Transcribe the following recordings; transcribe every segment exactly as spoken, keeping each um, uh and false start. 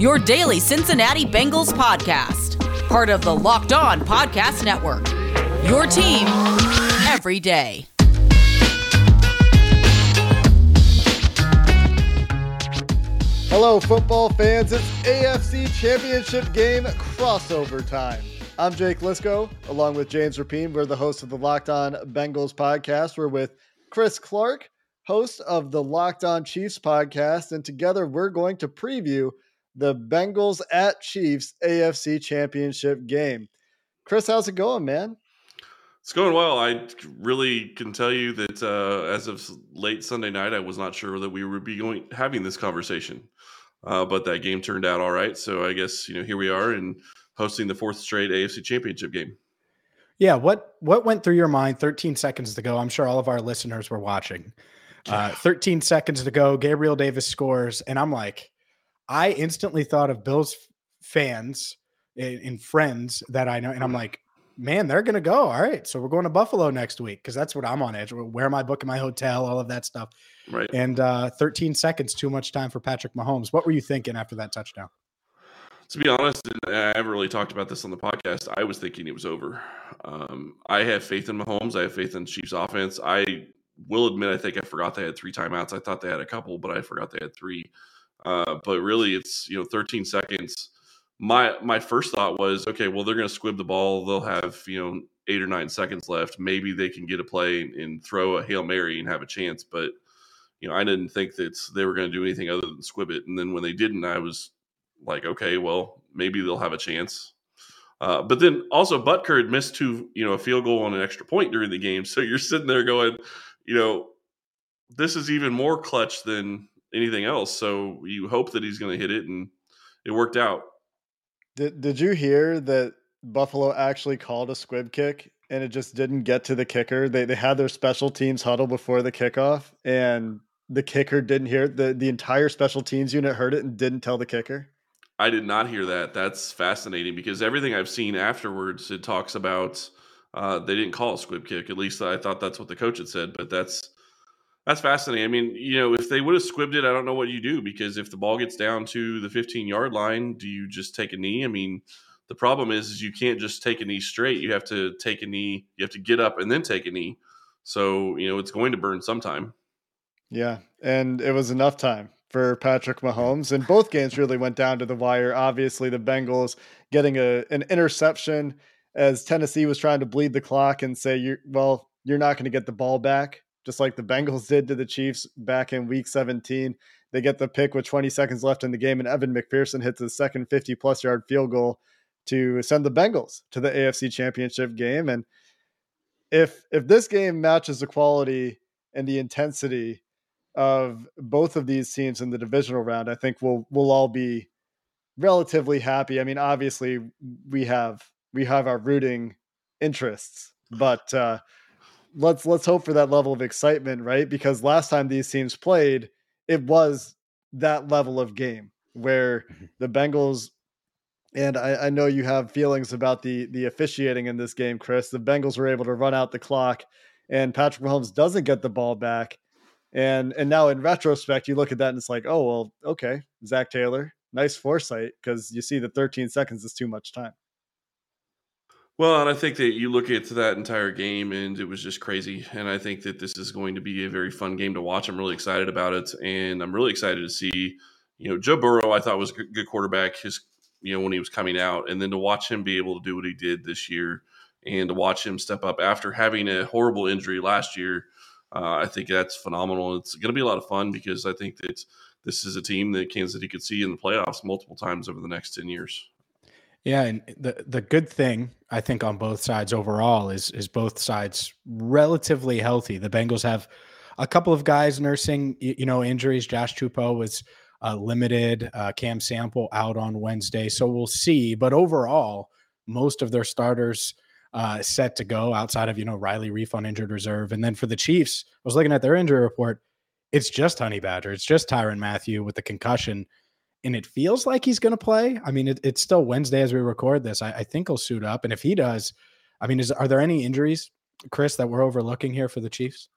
your daily Cincinnati Bengals podcast, part of the Locked On Podcast Network, your team every day. Hello, football fans. It's A F C Championship Game crossover time. I'm Jake Lisco, along with James Rapine. We're the host of the Locked On Bengals podcast. We're with Chris Clark, host of the Locked On Chiefs podcast, and together we're going to preview the Bengals at Chiefs A F C Championship game. Chris, how's it going, man? It's going well. I really can tell you that uh, as of late Sunday night, I was not sure that we would be going having this conversation, uh, but that game turned out all right. So I guess, you know, here we are and hosting the fourth straight A F C Championship game. Yeah, what what went through your mind thirteen seconds to go? I'm sure all of our listeners were watching. Uh, thirteen seconds to go, Gabriel Davis scores, and I'm like, I instantly thought of Bills fans and, and friends that I know, and I'm like, man, they're going to go. All right. So we're going to Buffalo next week. Cause that's what I'm on edge. Where am I booking my hotel? All of that stuff. Right. And uh, thirteen seconds, too much time for Patrick Mahomes. What were you thinking after that touchdown? To be honest, I haven't really talked about this on the podcast. I was thinking it was over. Um, I have faith in Mahomes. I have faith in Chiefs offense. I will admit, I think I forgot they had three timeouts. I thought they had a couple, but I forgot they had three. Uh, but really it's, you know, thirteen seconds. My my first thought was, okay, well, they're going to squib the ball. They'll have, you know, eight or nine seconds left. Maybe they can get a play and, and throw a Hail Mary and have a chance. But, you know, I didn't think that they were going to do anything other than squib it. And then when they didn't, I was like, okay, well, maybe they'll have a chance. Uh, but then also Butker had missed two, you know, a field goal on an extra point during the game. So you're sitting there going, you know, this is even more clutch than anything else. So you hope that he's going to hit it. And it worked out. Did Did you hear that Buffalo actually called a squib kick and it just didn't get to the kicker? They they had their special teams huddle before the kickoff and the kicker didn't hear it. The, the entire special teams unit heard it and didn't tell the kicker. I did not hear that. That's fascinating because everything I've seen afterwards, it talks about uh, they didn't call a squib kick. At least I thought that's what the coach had said, but that's That's fascinating. I mean, you know, if they would have squibbed it, I don't know what you do, because if the ball gets down to the fifteen-yard line, do you just take a knee? I mean, the problem is, is you can't just take a knee straight. You have to take a knee. You have to get up and then take a knee. So, you know, it's going to burn sometime. Yeah, and it was enough time for Patrick Mahomes, and both games really went down to the wire. Obviously, the Bengals getting a an interception as Tennessee was trying to bleed the clock and say, "You're well, you're not going to get the ball back," just like the Bengals did to the Chiefs back in week seventeen. They get the pick with twenty seconds left in the game, and Evan McPherson hits his second fifty-plus-yard field goal to send the Bengals to the A F C Championship game. And if if this game matches the quality and the intensity of both of these teams in the divisional round, I think we'll we'll all be relatively happy. I mean, obviously, we have we have our rooting interests, but uh, – Let's let's hope for that level of excitement, right? Because last time these teams played, it was that level of game where the Bengals, and I, I know you have feelings about the the officiating in this game, Chris. The Bengals were able to run out the clock, and Patrick Mahomes doesn't get the ball back. And and now in retrospect, you look at that and it's like, oh well, okay, Zach Taylor, nice foresight, because you see that thirteen seconds is too much time. Well, and I think that you look at that entire game and it was just crazy. And I think that this is going to be a very fun game to watch. I'm really excited about it. And I'm really excited to see, you know, Joe Burrow, I thought was a good quarterback, his, you know, when he was coming out, and then to watch him be able to do what he did this year and to watch him step up after having a horrible injury last year. Uh, I think that's phenomenal. It's going to be a lot of fun because I think that this is a team that Kansas City could see in the playoffs multiple times over the next ten years. Yeah, and the, the good thing, I think, on both sides overall is is both sides relatively healthy. The Bengals have a couple of guys nursing, you know, injuries. Josh Chuppo was uh, limited, uh, Cam Sample out on Wednesday. So we'll see. But overall, most of their starters uh, set to go outside of, you know, Riley Reef on injured reserve. And then for the Chiefs, I was looking at their injury report. It's just Honey Badger. It's just Tyrann Mathieu with the concussion. And it feels like he's going to play. I mean, it, it's still Wednesday as we record this. I, I think he'll suit up. And if he does, I mean, is, are there any injuries, Chris, that we're overlooking here for the Chiefs?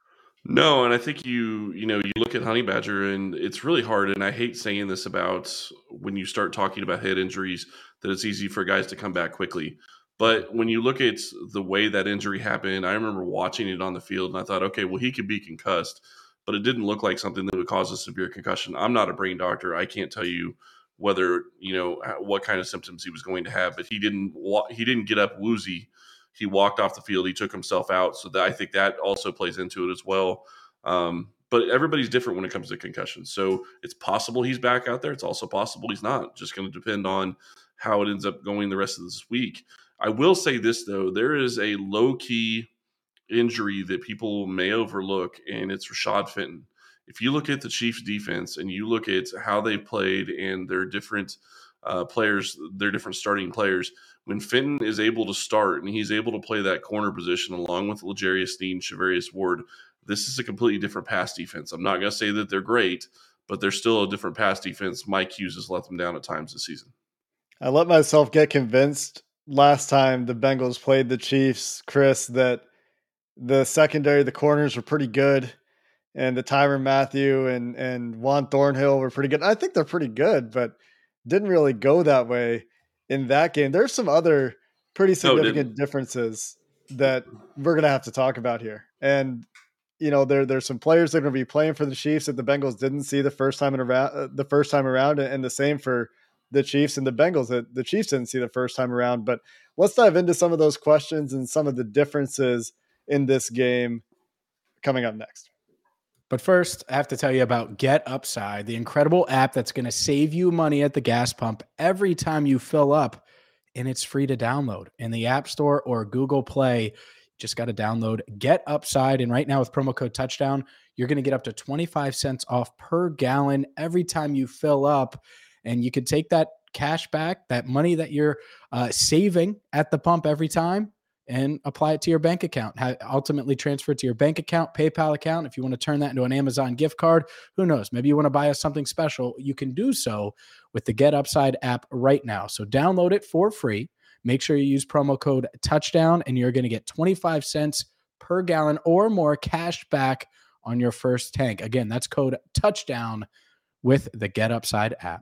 No, and I think you, you know, you look at Honey Badger, and it's really hard, and I hate saying this about when you start talking about head injuries, that it's easy for guys to come back quickly. But when you look at the way that injury happened, I remember watching it on the field, and I thought, okay, well, he could be concussed, but it didn't look like something that would cause a severe concussion. I'm not a brain doctor. I can't tell you whether, you know, what kind of symptoms he was going to have, but he didn't he didn't get up woozy. He walked off the field. He took himself out. So that, I think that also plays into it as well. Um, but everybody's different when it comes to concussions. So it's possible he's back out there. It's also possible he's not. Just going to depend on how it ends up going the rest of this week. I will say this, though. There is a low-key injury that people may overlook, and it's Rashad Fenton. If you look at the Chiefs' defense and you look at how they played and their different uh, players, their different starting players, when Fenton is able to start and he's able to play that corner position along with L'Jarius Sneed, Charvarius Ward, this is a completely different pass defense. I'm not going to say that they're great, but they're still a different pass defense. Mike Hughes has let them down at times this season. I let myself get convinced last time the Bengals played the Chiefs, Chris, that the secondary, the corners were pretty good, and the Tyrann Mathieu and, and Juan Thornhill were pretty good. I think they're pretty good, but didn't really go that way in that game. There's some other pretty significant no, differences that we're going to have to talk about here. And, you know, there, there's some players that are going to be playing for the Chiefs that the Bengals didn't see the first time in around, uh, the first time around. And the same for the Chiefs and the Bengals that the Chiefs didn't see the first time around. But let's dive into some of those questions and some of the differences in this game coming up next. But first, I have to tell you about GetUpside, the incredible app that's going to save you money at the gas pump every time you fill up, and it's free to download in the App Store or Google Play. You just got to download GetUpside, and right now with promo code TOUCHDOWN, you're going to get up to twenty-five cents off per gallon every time you fill up, and you can take that cash back, that money that you're uh, saving at the pump every time, and apply it to your bank account, ultimately transfer it to your bank account, PayPal account. If you want to turn that into an Amazon gift card, who knows? Maybe you want to buy us something special. You can do so with the GetUpside app right now. So download it for free. Make sure you use promo code TOUCHDOWN, and you're going to get twenty-five cents per gallon or more cash back on your first tank. Again, that's code TOUCHDOWN with the GetUpside app.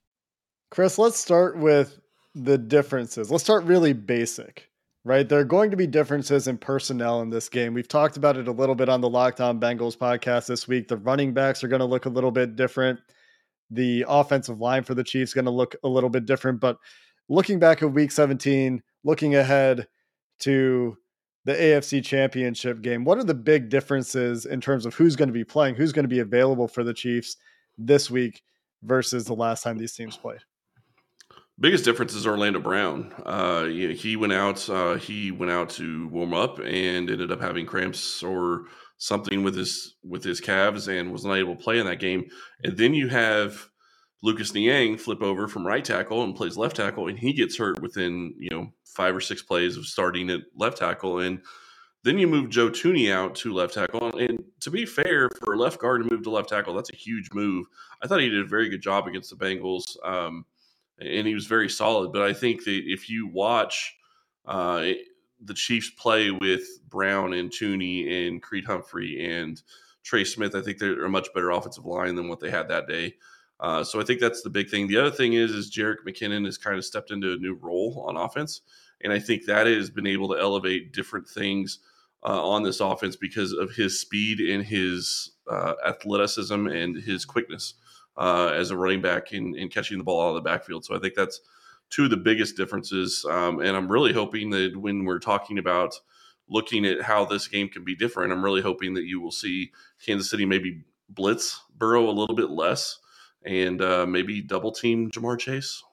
Chris, let's start with the differences. Let's start really basic, right? There are going to be differences in personnel in this game. We've talked about it a little bit on the Locked On Bengals podcast this week. The running backs are going to look a little bit different. The offensive line for the Chiefs is going to look a little bit different. But looking back at Week seventeen, looking ahead to the A F C Championship game, what are the big differences in terms of who's going to be playing, who's going to be available for the Chiefs this week versus the last time these teams played? Biggest difference is Orlando Brown. Uh, you know, he went out. Uh, he went out to warm up and ended up having cramps or something with his with his calves and was not able to play in that game. And then you have Lucas Niang flip over from right tackle and plays left tackle, and he gets hurt within you know five or six plays of starting at left tackle. And then you move Joe Tooney out to left tackle. And to be fair, for a left guard to move to left tackle, that's a huge move. I thought he did a very good job against the Bengals. Um, And he was very solid. But I think that if you watch uh, it, the Chiefs play with Brown and Tooney and Creed Humphrey and Trey Smith, I think they're a much better offensive line than what they had that day. Uh, so I think that's the big thing. The other thing is, is Jerick McKinnon has kind of stepped into a new role on offense. And I think that has been able to elevate different things uh, on this offense because of his speed and his uh, athleticism and his quickness. uh, as a running back in, in catching the ball out of the backfield. So I think that's two of the biggest differences. Um, and I'm really hoping that when we're talking about looking at how this game can be different, I'm really hoping that you will see Kansas City maybe blitz Burrow a little bit less and uh, maybe double team Jamar Chase.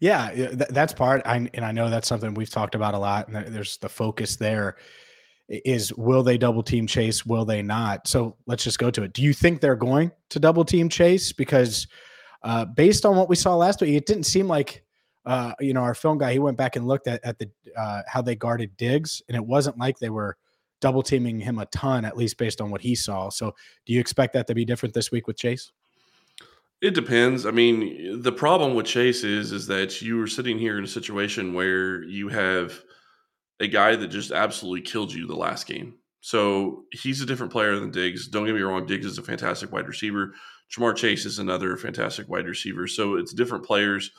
Yeah, th- that's part. I, and I know that's something we've talked about a lot. And there's the focus there is, will they double team Chase? Will they not? So let's just go to it. Do you think they're going to double team Chase? Because uh, based on what we saw last week, it didn't seem like, uh, you know, our film guy, he went back and looked at, at the uh, how they guarded Diggs. And it wasn't like they were double teaming him a ton, at least based on what he saw. So do you expect that to be different this week with Chase? It depends. I mean, the problem with Chase is, is that you were sitting here in a situation where you have a guy that just absolutely killed you the last game. So he's a different player than Diggs. Don't get me wrong. Diggs is a fantastic wide receiver. Jamar Chase is another fantastic wide receiver. So it's different players.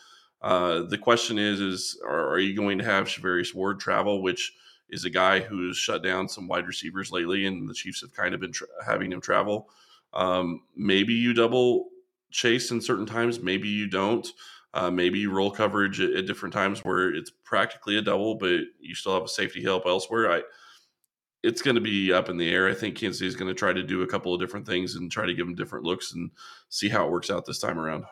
Uh, the question is, is are, are you going to have Charvarius Ward travel, which is a guy who's shut down some wide receivers lately, and the Chiefs have kind of been tra- having him travel. Um, maybe you double Chase in certain times, maybe you don't. Uh, maybe you roll coverage at, at different times where it's practically a double, but you still have a safety help elsewhere. I, it's going to be up in the air. I think Kansas City is going to try to do a couple of different things and try to give them different looks and see how it works out this time around.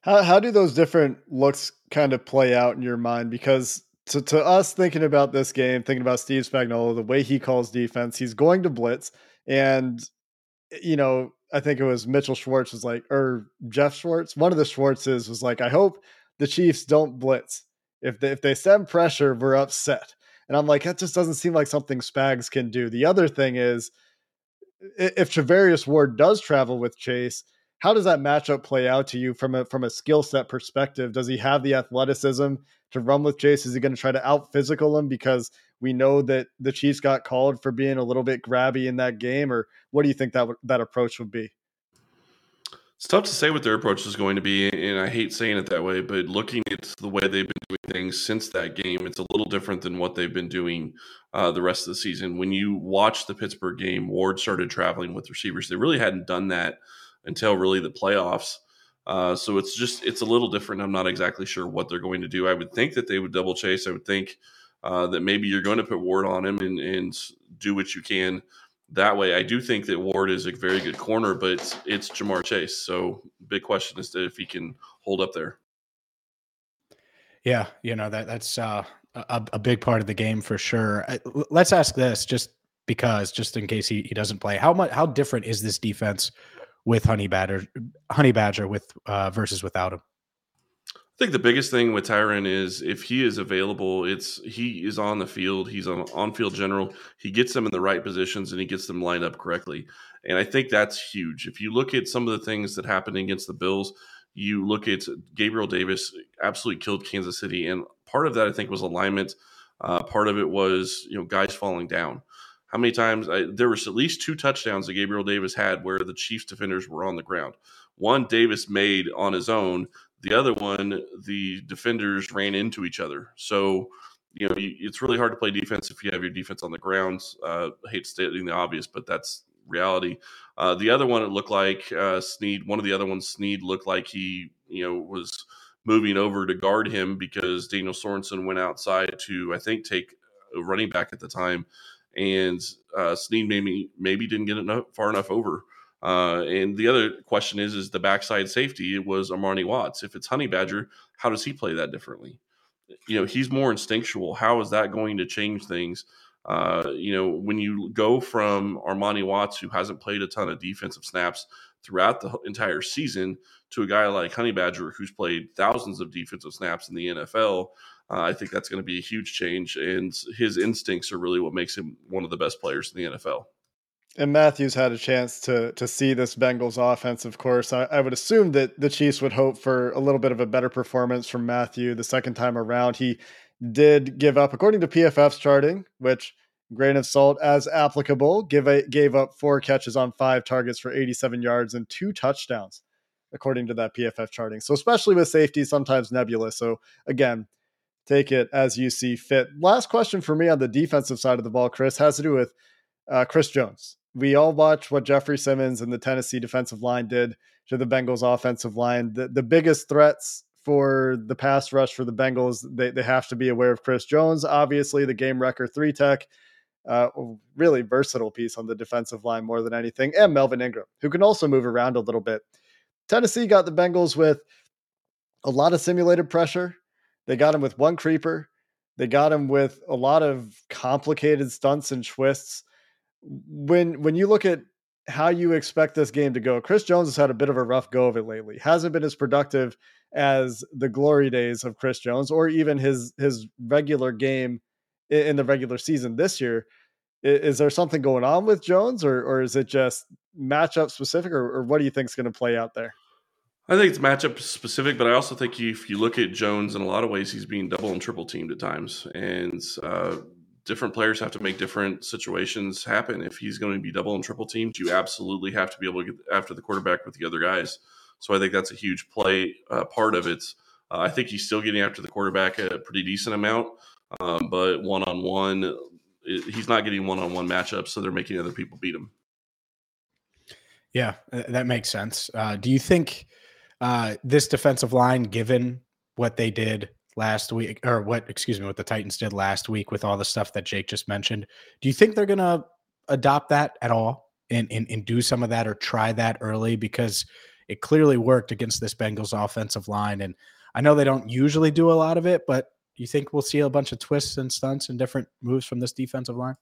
How how do those different looks kind of play out in your mind? Because to to us, thinking about this game, thinking about Steve Spagnuolo, the way he calls defense, he's going to blitz, and you know. I think it was Mitchell Schwartz was like, or Jeff Schwartz. One of the Schwartzes was like, I hope the Chiefs don't blitz. If they, if they send pressure, we're upset. And I'm like, that just doesn't seem like something Spags can do. The other thing is, if Charvarius Ward does travel with Chase, how does that matchup play out to you from a, from a skill set perspective? Does he have the athleticism to run with Chase? Is he going to try to out physical him? Because we know that the Chiefs got called for being a little bit grabby in that game, or what do you think that w- that approach would be? It's tough to say what their approach is going to be, and I hate saying it that way, but looking at the way they've been doing things since that game, it's a little different than what they've been doing uh, the rest of the season. When you watch the Pittsburgh game, Ward started traveling with receivers. They really hadn't done that until really the playoffs. Uh, so it's just, it's a little different. I'm not exactly sure what they're going to do. I would think that they would double Chase. I would think Uh, that maybe you're going to put Ward on him and, and do what you can that way. I do think that Ward is a very good corner, but it's, it's Jamar Chase. So big question is if he can hold up there. Yeah, you know, that that's uh, a, a big part of the game for sure. I, let's ask this just because, just in case he, he doesn't play, how much how different is this defense with Honey Badger, Honey Badger with uh, versus without him? I think the biggest thing with Tyrann is if he is available, it's he is on the field. He's an on-field general. He gets them in the right positions, and he gets them lined up correctly. And I think that's huge. If you look at some of the things that happened against the Bills, you look at Gabriel Davis absolutely killed Kansas City. And part of that, I think, was alignment. Uh, part of it was, you know, guys falling down. How many times I, there was at least two touchdowns that Gabriel Davis had where the Chiefs defenders were on the ground. One Davis made on his own. The other one, the defenders ran into each other. So, you know, you, it's really hard to play defense if you have your defense on the ground. Uh, I hate stating the obvious, but that's reality. Uh, the other one, it looked like uh, Snead, one of the other ones, Snead looked like he, you know, was moving over to guard him because Daniel Sorensen went outside to, I think, take a running back at the time. And uh, Snead maybe, maybe didn't get enough, far enough over. Uh, and the other question is, is the backside safety, it was Armani Watts. If it's Honey Badger, how does he play that differently? You know, he's more instinctual. How is that going to change things? Uh, you know, when you go from Armani Watts, who hasn't played a ton of defensive snaps throughout the entire season, to a guy like Honey Badger, who's played thousands of defensive snaps in the N F L, uh, I think that's going to be a huge change. And his instincts are really what makes him one of the best players in the N F L. And Matthews had a chance to to see this Bengals offense, of course. I, I would assume that the Chiefs would hope for a little bit of a better performance from Mathieu the second time around. He did give up, according to P F F's charting, which, grain of salt as applicable, give a, gave up four catches on five targets for eighty-seven yards and two touchdowns, according to that P F F charting. So especially with safety, sometimes nebulous. So again, take it as you see fit. Last question for me on the defensive side of the ball, Chris, has to do with uh, Chris Jones. we all watched what Jeffrey Simmons and the Tennessee defensive line did to the Bengals offensive line. The, the biggest threats for the pass rush for the Bengals, they, they have to be aware of Chris Jones, obviously the game wrecker three tech, uh, really versatile piece on the defensive line more than anything, and Melvin Ingram, who can also move around a little bit. Tennessee got the Bengals with a lot of simulated pressure. They got him with one creeper. They got him with a lot of complicated stunts and twists. When when you look at how you expect this game to go, Chris Jones has had a bit of a rough go of it lately. Hasn't been as productive as the glory days of Chris Jones or even his his regular game in the regular season this year. Is there something going on with Jones, or or is it just matchup specific, or, or what do you think is going to play out there? I think it's matchup specific, but I also think if you look at Jones, in a lot of ways, he's being double and triple teamed at times, and uh, different players have to make different situations happen. If he's going to be double and triple teamed, you absolutely have to be able to get after the quarterback with the other guys. So I think that's a huge play uh, part of it. Uh, I think he's still getting after the quarterback a pretty decent amount, um, but one-on-one, he's not getting one-on-one matchups, so they're making other people beat him. Yeah, that makes sense. Uh, do you think uh, this defensive line, given what they did last week, or what, excuse me, what the Titans did last week with all the stuff that Jake just mentioned, do you think they're going to adopt that at all and, and, and do some of that or try that early? Because it clearly worked against this Bengals offensive line, and I know they don't usually do a lot of it, but do you think we'll see a bunch of twists and stunts and different moves from this defensive line?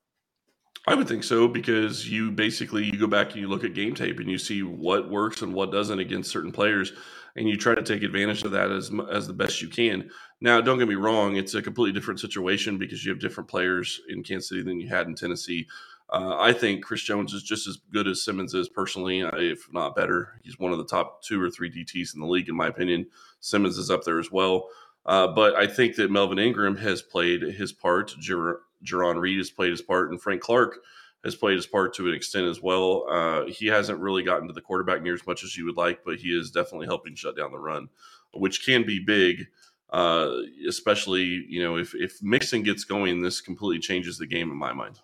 I would think so, because you basically you go back and you look at game tape and you see what works and what doesn't against certain players, and you try to take advantage of that as as the best you can. Now, don't get me wrong, it's a completely different situation because you have different players in Kansas City than you had in Tennessee. Uh, I think Chris Jones is just as good as Simmons is personally, if not better. He's one of the top two or three D Ts in the league, in my opinion. Simmons is up there as well. Uh, but I think that Melvin Ingram has played his part. Jer- Jerron Reed has played his part, and Frank Clark has played his part to an extent as well. Uh, he hasn't really gotten to the quarterback near as much as you would like, but he is definitely helping shut down the run, which can be big, uh, especially, you know, if, if Mixon gets going, this completely changes the game in my mind.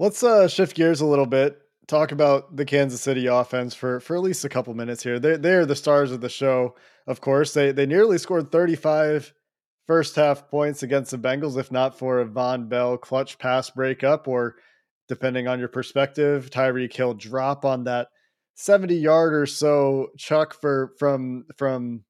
Let's uh, shift gears a little bit. Talk about the Kansas City offense for, for at least a couple minutes here. They're, they're the stars of the show, of course. They they nearly scored thirty-five first-half points against the Bengals, if not for a Von Bell clutch pass breakup, or, depending on your perspective, Tyreek Hill drop on that seventy-yard or so chuck for from, from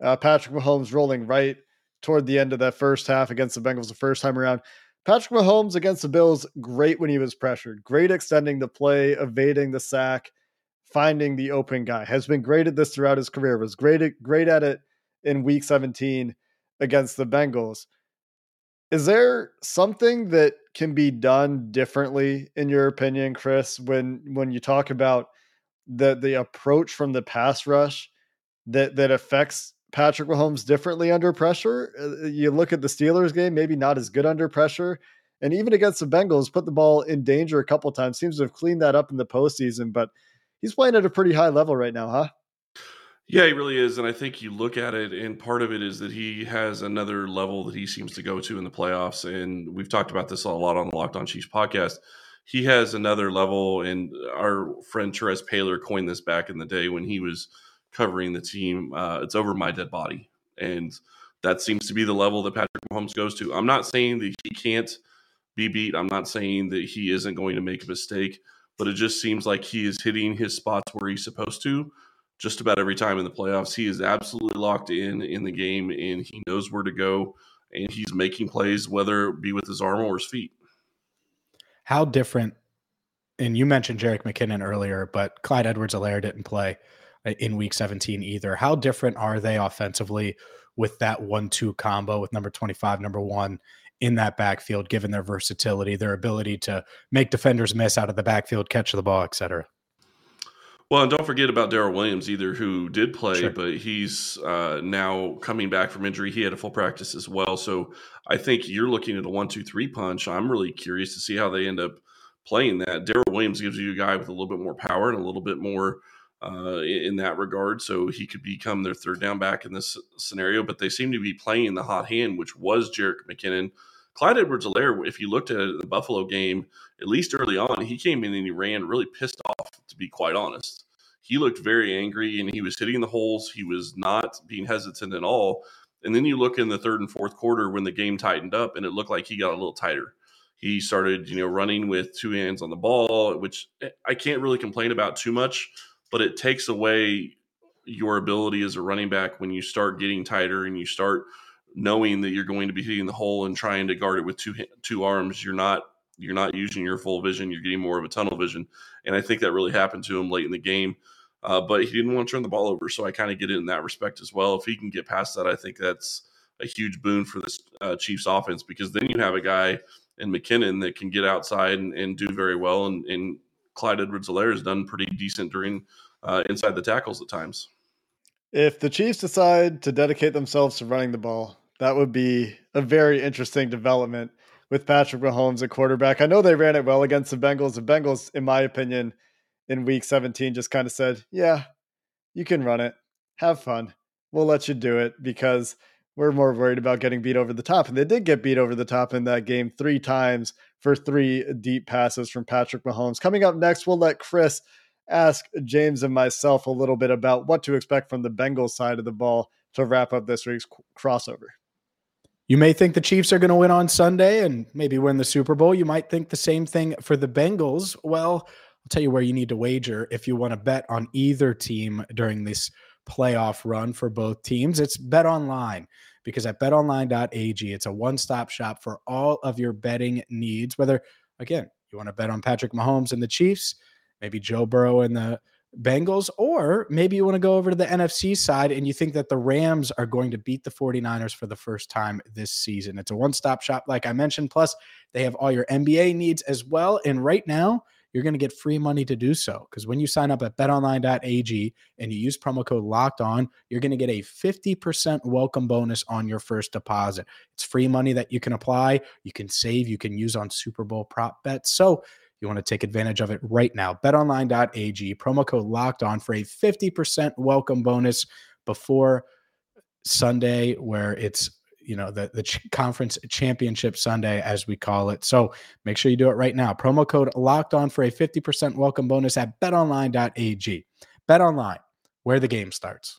uh, Patrick Mahomes rolling right toward the end of that first half against the Bengals the first time around. Patrick Mahomes against the Bills, great when he was pressured. Great extending the play, evading the sack, finding the open guy. Has been great at this throughout his career. Was great at, great at it in Week seventeen against the Bengals. Is there something that can be done differently, in your opinion, Chris, when when you talk about the the approach from the pass rush that that affects Patrick Mahomes differently under pressure? You look at the Steelers game, maybe not as good under pressure. And even against the Bengals, put the ball in danger a couple times. Seems to have cleaned that up in the postseason, but he's playing at a pretty high level right now, huh? Yeah, he really is. And I think you look at it, and part of it is that he has another level that he seems to go to in the playoffs. And we've talked about this a lot on the Locked On Chiefs podcast. He has another level, and our friend Therese Paylor coined this back in the day when he was covering the team. Uh, it's over my dead body. And that seems to be the level that Patrick Mahomes goes to. I'm not saying that he can't be beat. I'm not saying that he isn't going to make a mistake, but it just seems like he is hitting his spots where he's supposed to just about every time in the playoffs. He is absolutely locked in in the game, and he knows where to go, and he's making plays, whether it be with his arm or his feet. How different, and you mentioned Jerick McKinnon earlier, but Clyde Edwards-Helaire didn't play in Week seventeen either. How different are they offensively with that one two combo with number twenty-five, number one in that backfield, given their versatility, their ability to make defenders miss out of the backfield, catch the ball, et cetera? Well, and don't forget about Daryl Williams either, who did play, sure, but he's uh, now coming back from injury. He had a full practice as well. So I think you're looking at a one two three punch. I'm really curious to see how they end up playing that. Daryl Williams gives you a guy with a little bit more power and a little bit more Uh, in that regard, so he could become their third down back in this scenario, but they seem to be playing the hot hand, which was Jerick McKinnon. Clyde Edwards-Helaire, if you looked at the Buffalo game, at least early on, he came in and he ran really pissed off, to be quite honest. He looked very angry, and he was hitting the holes. He was not being hesitant at all. And then you look in the third and fourth quarter when the game tightened up, and it looked like he got a little tighter. He started, you know, running with two hands on the ball, which I can't really complain about too much, but it takes away your ability as a running back when you start getting tighter and you start knowing that you're going to be hitting the hole and trying to guard it with two two arms. You're not you're not using your full vision. You're getting more of a tunnel vision, and I think that really happened to him late in the game. Uh, but he didn't want to turn the ball over, so I kind of get it in that respect as well. If he can get past that, I think that's a huge boon for this uh, Chiefs offense, because then you have a guy in McKinnon that can get outside and, and do very well, and, and Clyde Edwards-Helaire has done pretty decent during uh, inside the tackles at times. If the Chiefs decide to dedicate themselves to running the ball, that would be a very interesting development with Patrick Mahomes at quarterback. I know they ran it well against the Bengals. The Bengals, in my opinion, in week seventeen just kind of said, yeah, you can run it. Have fun. We'll let you do it, because we're more worried about getting beat over the top. And they did get beat over the top in that game three times for three deep passes from Patrick Mahomes. Coming up next, we'll let Chris ask James and myself a little bit about what to expect from the Bengals side of the ball to wrap up this week's crossover. You may think the Chiefs are going to win on Sunday and maybe win the Super Bowl. You might think the same thing for the Bengals. Well, I'll tell you where you need to wager if you want to bet on either team during this playoff run for both teams. It's BetOnline, because at bet online dot a g, it's a one-stop shop for all of your betting needs. Whether, again, you want to bet on Patrick Mahomes and the Chiefs, maybe Joe Burrow and the Bengals, or maybe you want to go over to the N F C side and you think that the Rams are going to beat the forty-niners for the first time this season. It's a one-stop shop, like I mentioned. Plus, they have all your N B A needs as well. And right now, you're going to get free money to do so, because when you sign up at bet online dot a g and you use promo code Locked On, you're going to get a fifty percent welcome bonus on your first deposit. It's free money that you can apply, you can save, you can use on Super Bowl prop bets. So you want to take advantage of it right now. bet online dot a g, promo code Locked On for a fifty percent welcome bonus before Sunday, where it's, you know, the, the ch- conference championship Sunday, as we call it. So make sure you do it right now. Promo code Locked On for a fifty percent welcome bonus at bet online dot a g. BetOnline, where the game starts.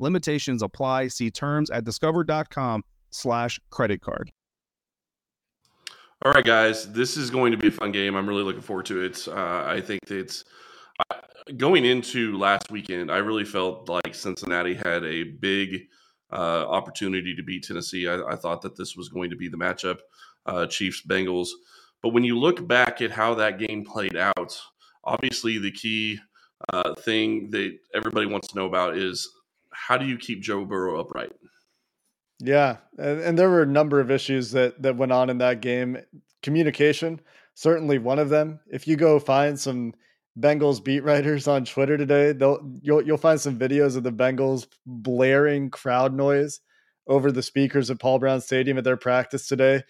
Limitations apply. See terms at discover dot com slash credit card. All right, guys, this is going to be a fun game. I'm really looking forward to it. Uh, I think it's uh, going into last weekend, I really felt like Cincinnati had a big uh, opportunity to beat Tennessee. I, I thought that this was going to be the matchup, uh, Chiefs-Bengals. But when you look back at how that game played out, obviously the key uh, thing that everybody wants to know about is, how do you keep Joe Burrow upright? Yeah, and, and there were a number of issues that that went on in that game. Communication, certainly one of them. If you go find some Bengals beat writers on Twitter today, they'll you'll you'll find some videos of the Bengals blaring crowd noise over the speakers at Paul Brown Stadium at their practice today,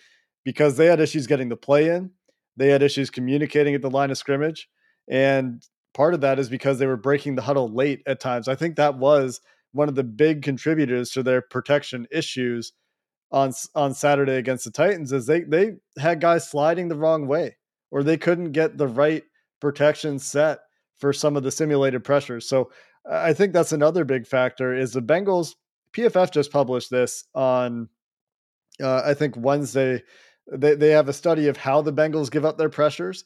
because they had issues getting the play in. They had issues communicating at the line of scrimmage, and part of that is because they were breaking the huddle late at times. I think that was one of the big contributors to their protection issues on on Saturday against the Titans, is they they had guys sliding the wrong way, or they couldn't get the right protection set for some of the simulated pressures. So I think that's another big factor is the Bengals. P F F just published this on, uh, I think, Wednesday. They, they have a study of how the Bengals give up their pressures.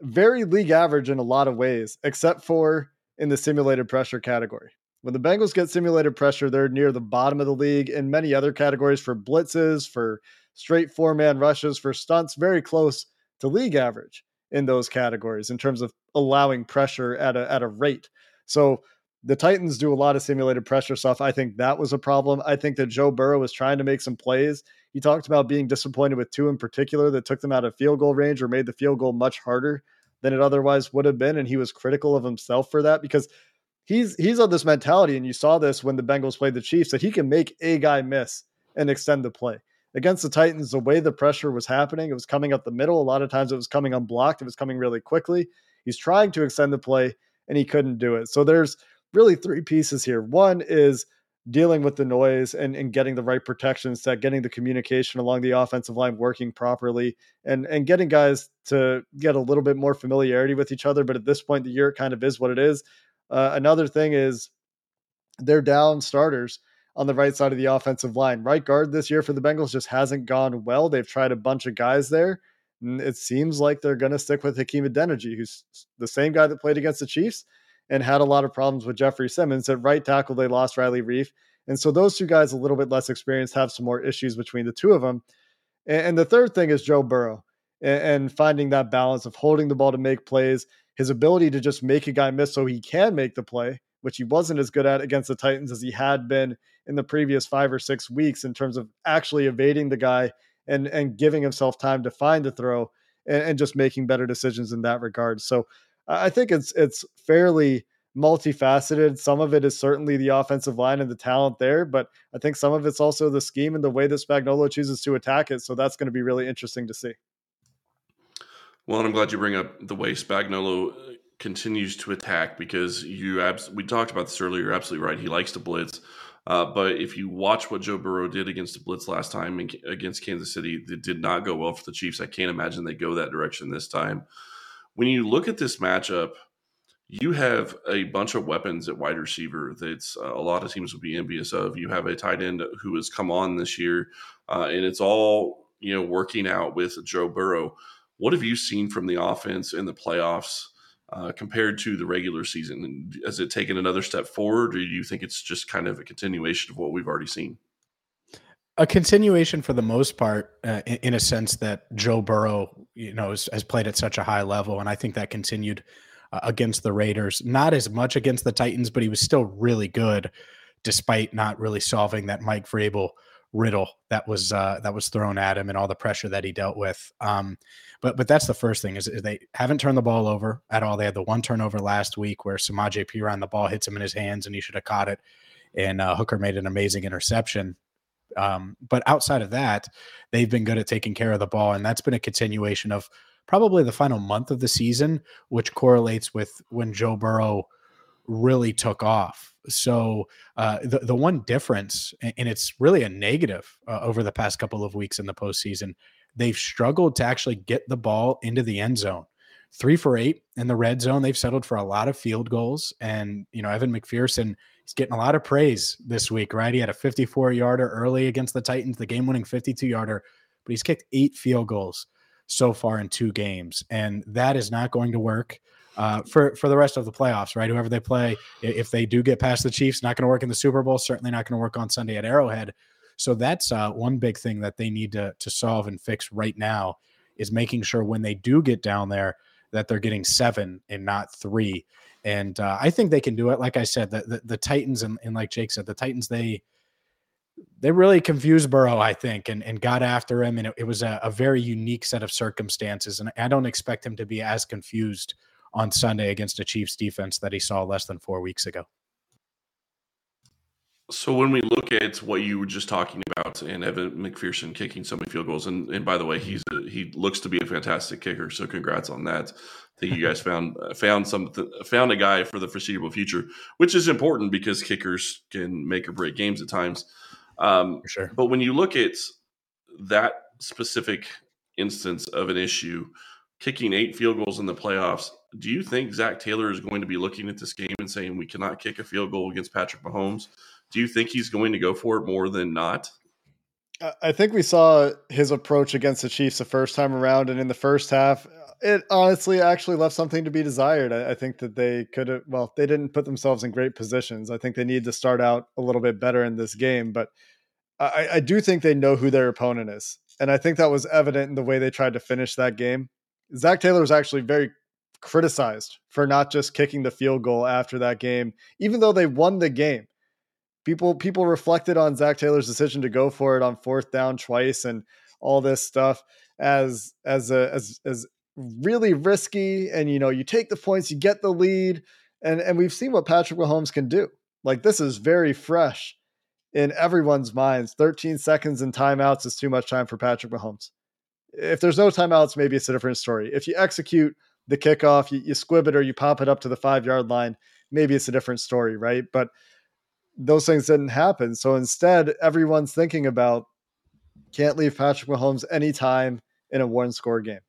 Very league average in a lot of ways, except for in the simulated pressure category. When the Bengals get simulated pressure, they're near the bottom of the league in many other categories for blitzes, for straight four-man rushes, for stunts, very close to league average in those categories in terms of allowing pressure at a at a rate. So the Titans do a lot of simulated pressure stuff. I think that was a problem. I think that Joe Burrow was trying to make some plays. He talked about being disappointed with two in particular that took them out of field goal range or made the field goal much harder than it otherwise would have been. And he was critical of himself for that because he's, he's of this mentality. And you saw this when the Bengals played the Chiefs, that he can make a guy miss and extend the play. Against the Titans, the way the pressure was happening, it was coming up the middle. A lot of times it was coming unblocked. It was coming really quickly. He's trying to extend the play and he couldn't do it. So there's really three pieces here. One is dealing with the noise and, and getting the right protection set, getting the communication along the offensive line working properly, and, and getting guys to get a little bit more familiarity with each other. But at this point in the year, it kind of is what it is. Uh, another thing is they're down starters on the right side of the offensive line. Right guard this year for the Bengals just hasn't gone well. They've tried a bunch of guys there. And it seems like they're going to stick with Hakeem Adeniji, who's the same guy that played against the Chiefs and had a lot of problems with Jeffrey Simmons. At right tackle, they lost Riley Reef. And so those two guys, a little bit less experienced, have some more issues between the two of them. And, and the third thing is Joe Burrow and, and finding that balance of holding the ball to make plays, his ability to just make a guy miss so he can make the play, which he wasn't as good at against the Titans as he had been in the previous five or six weeks in terms of actually evading the guy and, and giving himself time to find the throw and, and just making better decisions in that regard. So I think it's, it's fairly multifaceted. Some of it is certainly the offensive line and the talent there, but I think some of it's also the scheme and the way that Spagnuolo chooses to attack it. So that's going to be really interesting to see. Well, and I'm glad you bring up the way Spagnuolo continues to attack, because you abs- we talked about this earlier. You're absolutely right. He likes to blitz. Uh, but if you watch what Joe Burrow did against the blitz last time in, against Kansas City, it did not go well for the Chiefs. I can't imagine they go that direction this time. When you look at this matchup, you have a bunch of weapons at wide receiver that's uh, a lot of teams would be envious of. You have a tight end who has come on this year, uh, and it's all, you know, working out with Joe Burrow. What have you seen from the offense in the playoffs Uh, compared to the regular season? Has it taken another step forward, or do you think it's just kind of a continuation of what we've already seen? A continuation for the most part, uh, in, in a sense that Joe Burrow, you know, has, has played at such a high level. And I think that continued uh, against the Raiders, not as much against the Titans, but he was still really good despite not really solving that Mike Vrabel riddle that was uh, that was thrown at him and all the pressure that he dealt with. Um, but but that's the first thing is, is they haven't turned the ball over at all. They had the one turnover last week where Samaje Perine, the ball hits him in his hands and he should have caught it. And uh, Hooker made an amazing interception. Um, but outside of that, they've been good at taking care of the ball. And that's been a continuation of probably the final month of the season, which correlates with when Joe Burrow really took off. So uh, the, the one difference, and it's really a negative uh, over the past couple of weeks in the postseason, they've struggled to actually get the ball into the end zone. Three for eight in the red zone. They've settled for a lot of field goals. And, you know, Evan McPherson is getting a lot of praise this week, right? He had a fifty-four yarder early against the Titans, the game-winning fifty-two yarder, but he's kicked eight field goals so far in two games. And that is not going to work Uh, for, for the rest of the playoffs, right? Whoever they play, if they do get past the Chiefs, not going to work in the Super Bowl, certainly not going to work on Sunday at Arrowhead. So that's uh, one big thing that they need to to solve and fix right now is making sure when they do get down there that they're getting seven and not three. And uh, I think they can do it. Like I said, the, the, the Titans, and, and like Jake said, the Titans, they they really confused Burrow, I think, and, and got after him. And it, it was a, a very unique set of circumstances. And I don't expect him to be as confused on Sunday against a Chiefs defense that he saw less than four weeks ago. So when we look at what you were just talking about and Evan McPherson kicking so many field goals, and, and by the way, he's a, he looks to be a fantastic kicker, so congrats on that. I think you guys found found some found a guy for the foreseeable future, which is important because kickers can make or break games at times. Um, for sure. But when you look at that specific instance of an issue, kicking eight field goals in the playoffs, do you think Zach Taylor is going to be looking at this game and saying we cannot kick a field goal against Patrick Mahomes? Do you think he's going to go for it more than not? I think we saw his approach against the Chiefs the first time around, and in the first half, it honestly actually left something to be desired. I, I think that they could have, well, they didn't put themselves in great positions. I think they need to start out a little bit better in this game, but I, I do think they know who their opponent is. And I think that was evident in the way they tried to finish that game. Zach Taylor was actually very criticized for not just kicking the field goal after that game, even though they won the game. People people reflected on Zach Taylor's decision to go for it on fourth down twice and all this stuff as as a, as as really risky. And, you know, you take the points, you get the lead, and and we've seen what Patrick Mahomes can do. Like, this is very fresh in everyone's minds. thirteen seconds in timeouts is too much time for Patrick Mahomes. If there's no timeouts, maybe it's a different story. If you execute the kickoff, you, you squib it or you pop it up to the five-yard line, maybe it's a different story, right? But those things didn't happen. So instead, everyone's thinking about, can't leave Patrick Mahomes any time in a one-score game.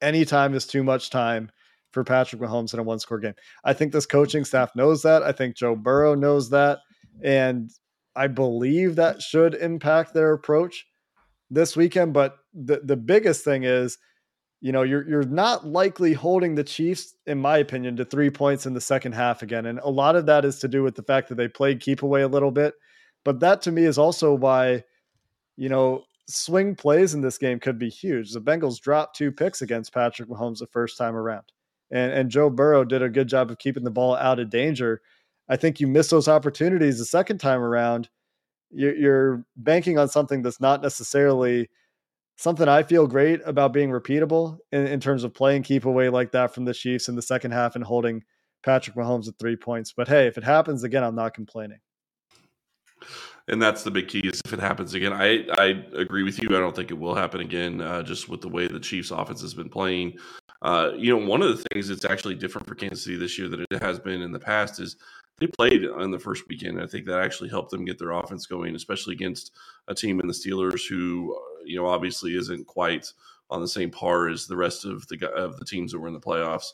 Any time is too much time for Patrick Mahomes in a one-score game. I think this coaching staff knows that. I think Joe Burrow knows that. And I believe that should impact their approach this weekend. But the, the biggest thing is, you know, you're you're not likely holding the Chiefs, in my opinion, to three points in the second half again. And a lot of that is to do with the fact that they played keep away a little bit. But that to me is also why, you know, swing plays in this game could be huge. The Bengals dropped two picks against Patrick Mahomes the first time around. And, and Joe Burrow did a good job of keeping the ball out of danger. I think you miss those opportunities the second time around. You're, you're banking on something that's not necessarily something I feel great about being repeatable in, in terms of playing keep away like that from the Chiefs in the second half and holding Patrick Mahomes at three points. But hey, if it happens again, I'm not complaining. And that's the big key, is if it happens again. I, I agree with you. I don't think it will happen again, uh, just with the way the Chiefs offense has been playing. Uh, you know, one of the things that's actually different for Kansas City this year than it has been in the past is they played on the first weekend. I think that actually helped them get their offense going, especially against a team in the Steelers who, you know, obviously isn't quite on the same par as the rest of the of the teams that were in the playoffs.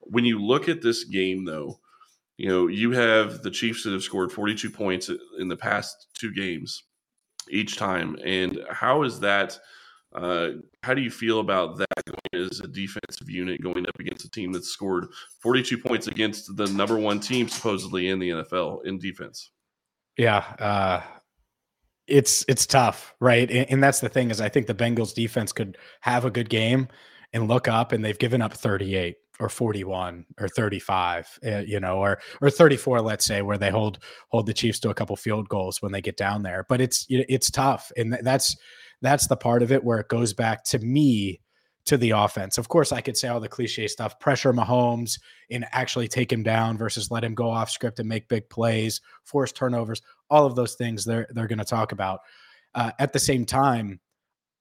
When you look at this game, though, you know, you have the Chiefs that have scored forty-two points in the past two games each time. And how is that? Uh, how do you feel about that going as a defensive unit going up against a team that's scored forty-two points against the number one team supposedly in the N F L in defense? Yeah, uh, it's it's tough, right? And, and that's the thing, is I think the Bengals defense could have a good game and look up, and they've given up thirty-eight or forty-one or thirty-five, uh, you know, or or thirty-four, let's say, where they hold hold the Chiefs to a couple field goals when they get down there. But it's it's tough, and that's. That's the part of it where it goes back to me to the offense. Of course, I could say all the cliche stuff, pressure Mahomes and actually take him down versus let him go off script and make big plays, force turnovers, all of those things they're, they're going to talk about. Uh, at the same time,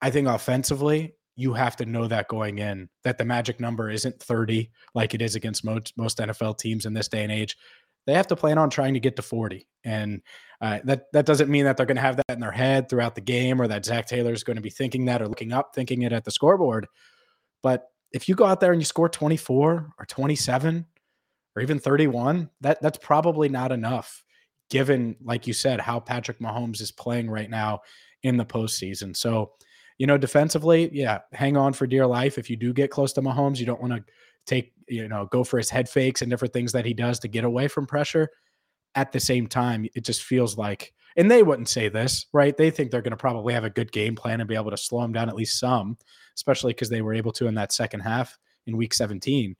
I think offensively, you have to know that going in, that the magic number isn't thirty like it is against most, most N F L teams in this day and age. They have to plan on trying to get to forty. And uh, that that doesn't mean that they're going to have that in their head throughout the game, or that Zach Taylor is going to be thinking that or looking up, thinking it at the scoreboard. But if you go out there and you score twenty-four or twenty-seven or even thirty-one, that that's probably not enough, given, like you said, how Patrick Mahomes is playing right now in the postseason. So, you know, defensively, yeah, hang on for dear life. If you do get close to Mahomes, you don't want to take, you know, go for his head fakes and different things that he does to get away from pressure. At the same time, it just feels like, and they wouldn't say this, right? They think they're going to probably have a good game plan and be able to slow him down at least some, especially because they were able to in that second half in week seventeen.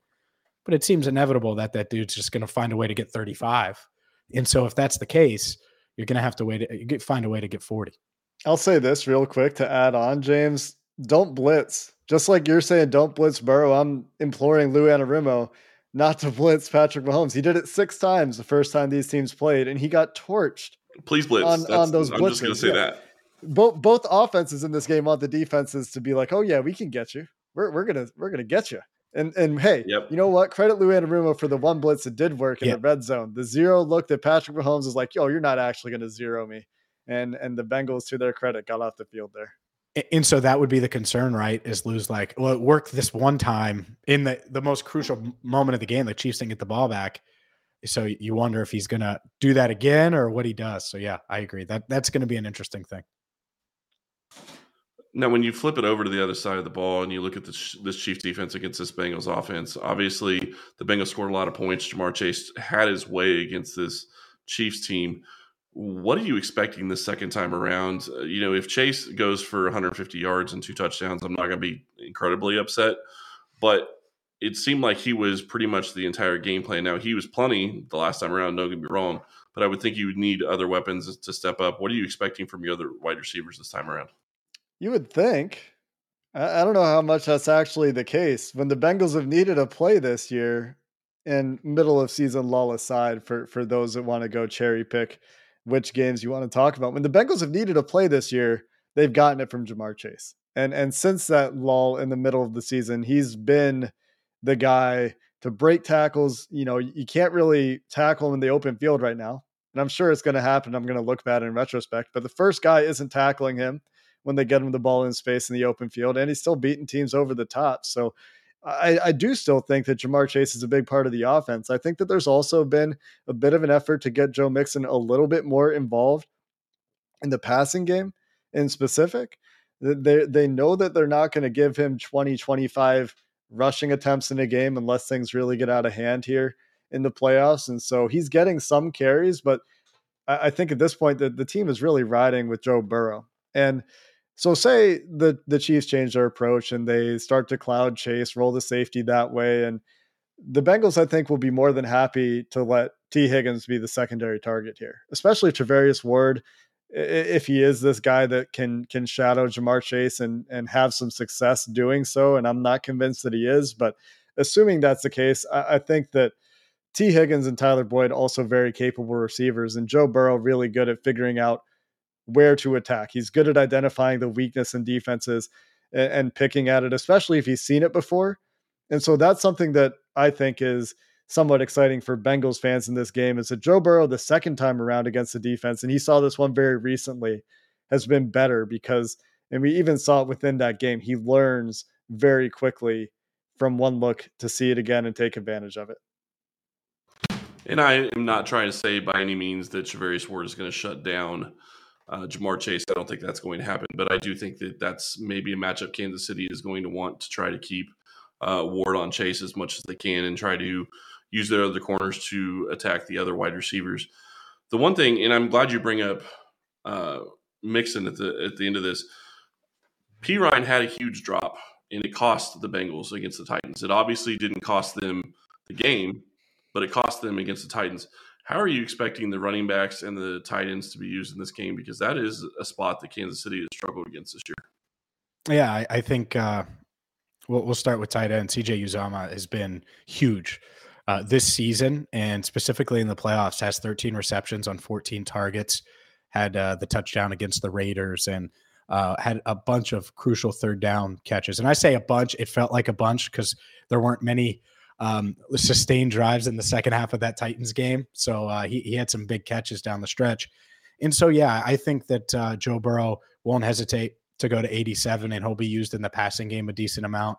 But it seems inevitable that that dude's just going to find a way to get thirty-five. And so if that's the case, you're going to have to wait to get, find a way to get forty. I'll say this real quick to add on, James. Don't blitz. Just like you're saying, don't blitz Burrow. I'm imploring Lou Anarumo not to blitz Patrick Mahomes. He did it six times the first time these teams played, and he got torched. Please blitz on, on those blitzes. I'm just going to say yeah. that. Both both offenses in this game want the defenses to be like, "Oh yeah, we can get you. We're we're gonna we're gonna get you." And and hey, yep. You know what? Credit Lou Anarumo for the one blitz that did work in yep. the red zone. The zero look that Patrick Mahomes is like, "Yo, you're not actually going to zero me," and and the Bengals, to their credit, got off the field there. And so that would be the concern, right? Is Lou's like, well, it worked this one time in the, the most crucial moment of the game. The Chiefs didn't get the ball back. So you wonder if he's going to do that again or what he does. So, yeah, I agree. that That's going to be an interesting thing. Now, when you flip it over to the other side of the ball and you look at this, this Chiefs defense against this Bengals offense, obviously the Bengals scored a lot of points. Jamar Chase had his way against this Chiefs team. What are you expecting the second time around? Uh, you know, if Chase goes for one hundred fifty yards and two touchdowns, I'm not going to be incredibly upset. But it seemed like he was pretty much the entire game plan. Now, he was plenty the last time around, don't get me wrong, but I would think you would need other weapons to step up. What are you expecting from your other wide receivers this time around? You would think. I don't know how much that's actually the case. When the Bengals have needed a play this year, and middle of season lull aside for, for those that want to go cherry pick which games you want to talk about, when the Bengals have needed a play this year, they've gotten it from Jamar Chase. And and since that lull in the middle of the season, he's been the guy to break tackles. You know, you can't really tackle him in the open field right now. And I'm sure it's going to happen. I'm going to look bad in retrospect, but the first guy isn't tackling him when they get him the ball in space in the open field, and he's still beating teams over the top. So I, I do still think that Jamar Chase is a big part of the offense. I think that there's also been a bit of an effort to get Joe Mixon a little bit more involved in the passing game in specific. They, they know that they're not going to give him twenty, twenty-five rushing attempts in a game unless things really get out of hand here in the playoffs. And so he's getting some carries, but I, I think at this point that the team is really riding with Joe Burrow. And so say the, the Chiefs change their approach and they start to cloud Chase, roll the safety that way. And the Bengals, I think, will be more than happy to let T. Higgins be the secondary target here, especially Charvarius Ward, if he is this guy that can can shadow Jamar Chase and, and have some success doing so. And I'm not convinced that he is, but assuming that's the case, I, I think that T. Higgins and Tyler Boyd, also very capable receivers, and Joe Burrow really good at figuring out where to attack. He's good at identifying the weakness in defenses and, and picking at it, especially if he's seen it before. And so that's something that I think is somewhat exciting for Bengals fans in this game, is that Joe Burrow, the second time around against the defense, and he saw this one very recently, has been better because, and we even saw it within that game, he learns very quickly from one look to see it again and take advantage of it. And I am not trying to say by any means that Charvarius Ward is going to shut down Uh, Jamar Chase. I don't think that's going to happen, but I do think that that's maybe a matchup Kansas City is going to want to try to keep uh, Ward on Chase as much as they can and try to use their other corners to attack the other wide receivers. The one thing, and I'm glad you bring up uh, Mixon at the at the end of this, Perine had a huge drop, and it cost the Bengals against the Titans. It obviously didn't cost them the game, but it cost them against the Titans. How are you expecting the running backs and the tight ends to be used in this game? Because that is a spot that Kansas City has struggled against this year. Yeah, I, I think uh, we'll, we'll start with tight end. C J Uzomah has been huge uh, this season, and specifically in the playoffs, has thirteen receptions on fourteen targets, had uh, the touchdown against the Raiders, and uh, had a bunch of crucial third down catches. And I say a bunch. It felt like a bunch because there weren't many Um, sustained drives in the second half of that Titans game. So uh, he, he had some big catches down the stretch. And so, yeah, I think that uh, Joe Burrow won't hesitate to go to eighty-seven, and he'll be used in the passing game a decent amount.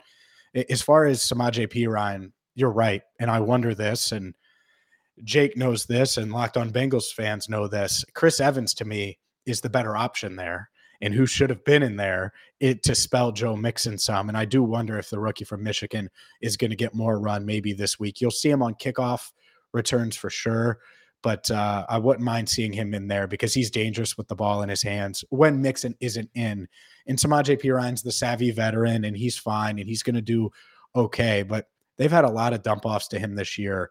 As far as Samaje Perine, you're right. And I wonder this, and Jake knows this, and Locked On Bengals fans know this. Chris Evans, to me, is the better option there, and who should have been in there it, to spell Joe Mixon some. And I do wonder if the rookie from Michigan is going to get more run maybe this week. You'll see him on kickoff returns for sure, but uh, I wouldn't mind seeing him in there because he's dangerous with the ball in his hands when Mixon isn't in. And Samaje Perine's the savvy veteran, and he's fine, and he's going to do okay. But they've had a lot of dump-offs to him this year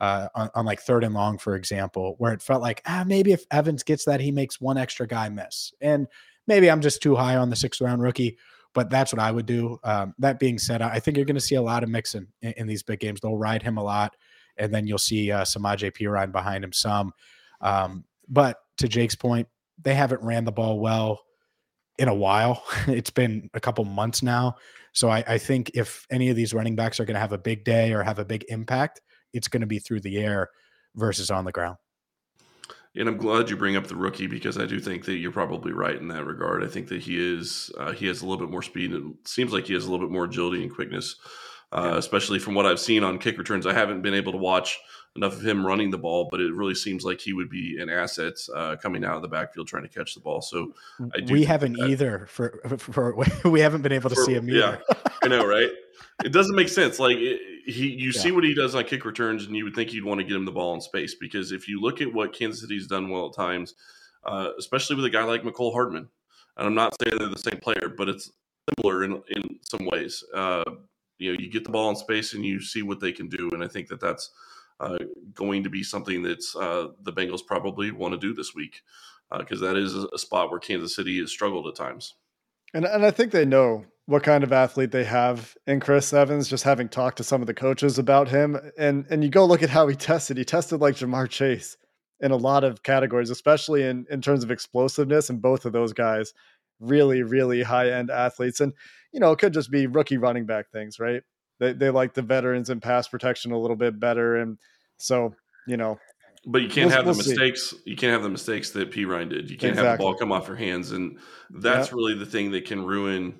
uh, on, on like third and long, for example, where it felt like, ah, maybe if Evans gets that, he makes one extra guy miss. And maybe I'm just too high on the sixth round rookie, but that's what I would do. Um, that being said, I think you're going to see a lot of Mixon in, in these big games. They'll ride him a lot, and then you'll see uh, Samaje Perine behind him some. Um, but to Jake's point, they haven't ran the ball well in a while. It's been a couple months now. So I, I think if any of these running backs are going to have a big day or have a big impact, it's going to be through the air versus on the ground. And I'm glad you bring up the rookie because I do think that you're probably right in that regard. I think that he is uh, he has a little bit more speed. It seems like he has a little bit more agility and quickness, uh, yeah. especially from what I've seen on kick returns. I haven't been able to watch enough of him running the ball, but it really seems like he would be an asset uh, coming out of the backfield trying to catch the ball. So I do we haven't that, either for, for we haven't been able to for, see him either. Yeah, I know, right? It doesn't make sense. Like it, he, you yeah. see what he does on kick returns, and you would think you'd want to get him the ball in space because if you look at what Kansas City's done well at times, uh, especially with a guy like McCole Hardman, and I'm not saying they're the same player, but it's similar in, in some ways. Uh, you know, you get the ball in space and you see what they can do. And I think that that's uh, going to be something that's uh, the Bengals probably want to do this week, because uh, that is a spot where Kansas City has struggled at times. And and I think they know what kind of athlete they have in Chris Evans, just having talked to some of the coaches about him. And and you go look at how he tested. He tested like Jamar Chase in a lot of categories, especially in, in terms of explosiveness. And both of those guys, really, really high-end athletes. And, you know, it could just be rookie running back things, right? They they like the veterans and pass protection a little bit better. And so, you know. But you can't we'll, have we'll the mistakes. See. You can't have the mistakes that Perine did. You can't exactly. have the ball come off your hands. And that's yeah. really the thing that can ruin.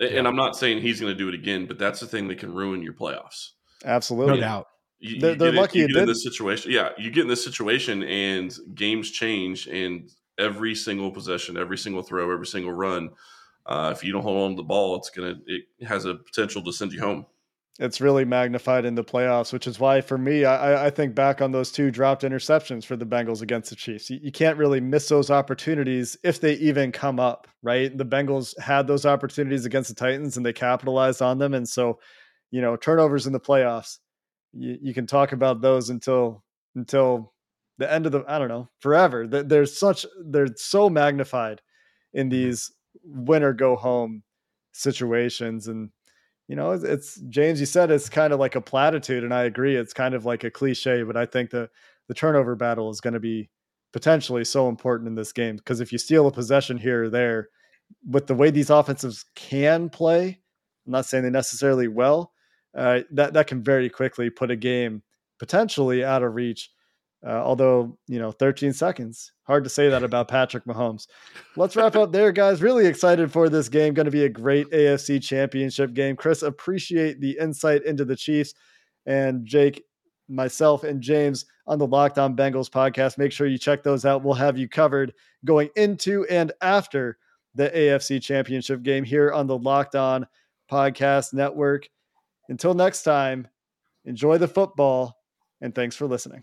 And yeah. I'm not saying he's going to do it again, but that's the thing that can ruin your playoffs. Absolutely. No doubt. You, they're you they're lucky it, you it get didn't. In this situation. Yeah, you get in this situation and games change, and every single possession, every single throw, every single run, uh, if you don't hold on to the ball, it's gonna it has a potential to send you home. It's really magnified in the playoffs, which is why for me, I, I think back on those two dropped interceptions for the Bengals against the Chiefs. You, you can't really miss those opportunities if they even come up, right? The Bengals had those opportunities against the Titans and they capitalized on them. And so, you know, turnovers in the playoffs, you, you can talk about those until until the end of the, I don't know, forever. They're such, they're so magnified in these win or go home situations. And you know, it's, it's James, you said it's kind of like a platitude, and I agree. It's kind of like a cliche, but I think the, the turnover battle is going to be potentially so important in this game, because if you steal a possession here or there, with the way these offenses can play, I'm not saying they necessarily will, uh, that, that can very quickly put a game potentially out of reach. Uh, although, you know, thirteen seconds, hard to say that about Patrick Mahomes. Let's wrap up there, guys. Really excited for this game. Going to be a great A F C Championship game. Chris, appreciate the insight into the Chiefs, and Jake, myself, and James on the Locked On Bengals podcast. Make sure you check those out. We'll have you covered going into and after the A F C Championship game here on the Locked On Podcast Network. Until next time, enjoy the football, and thanks for listening.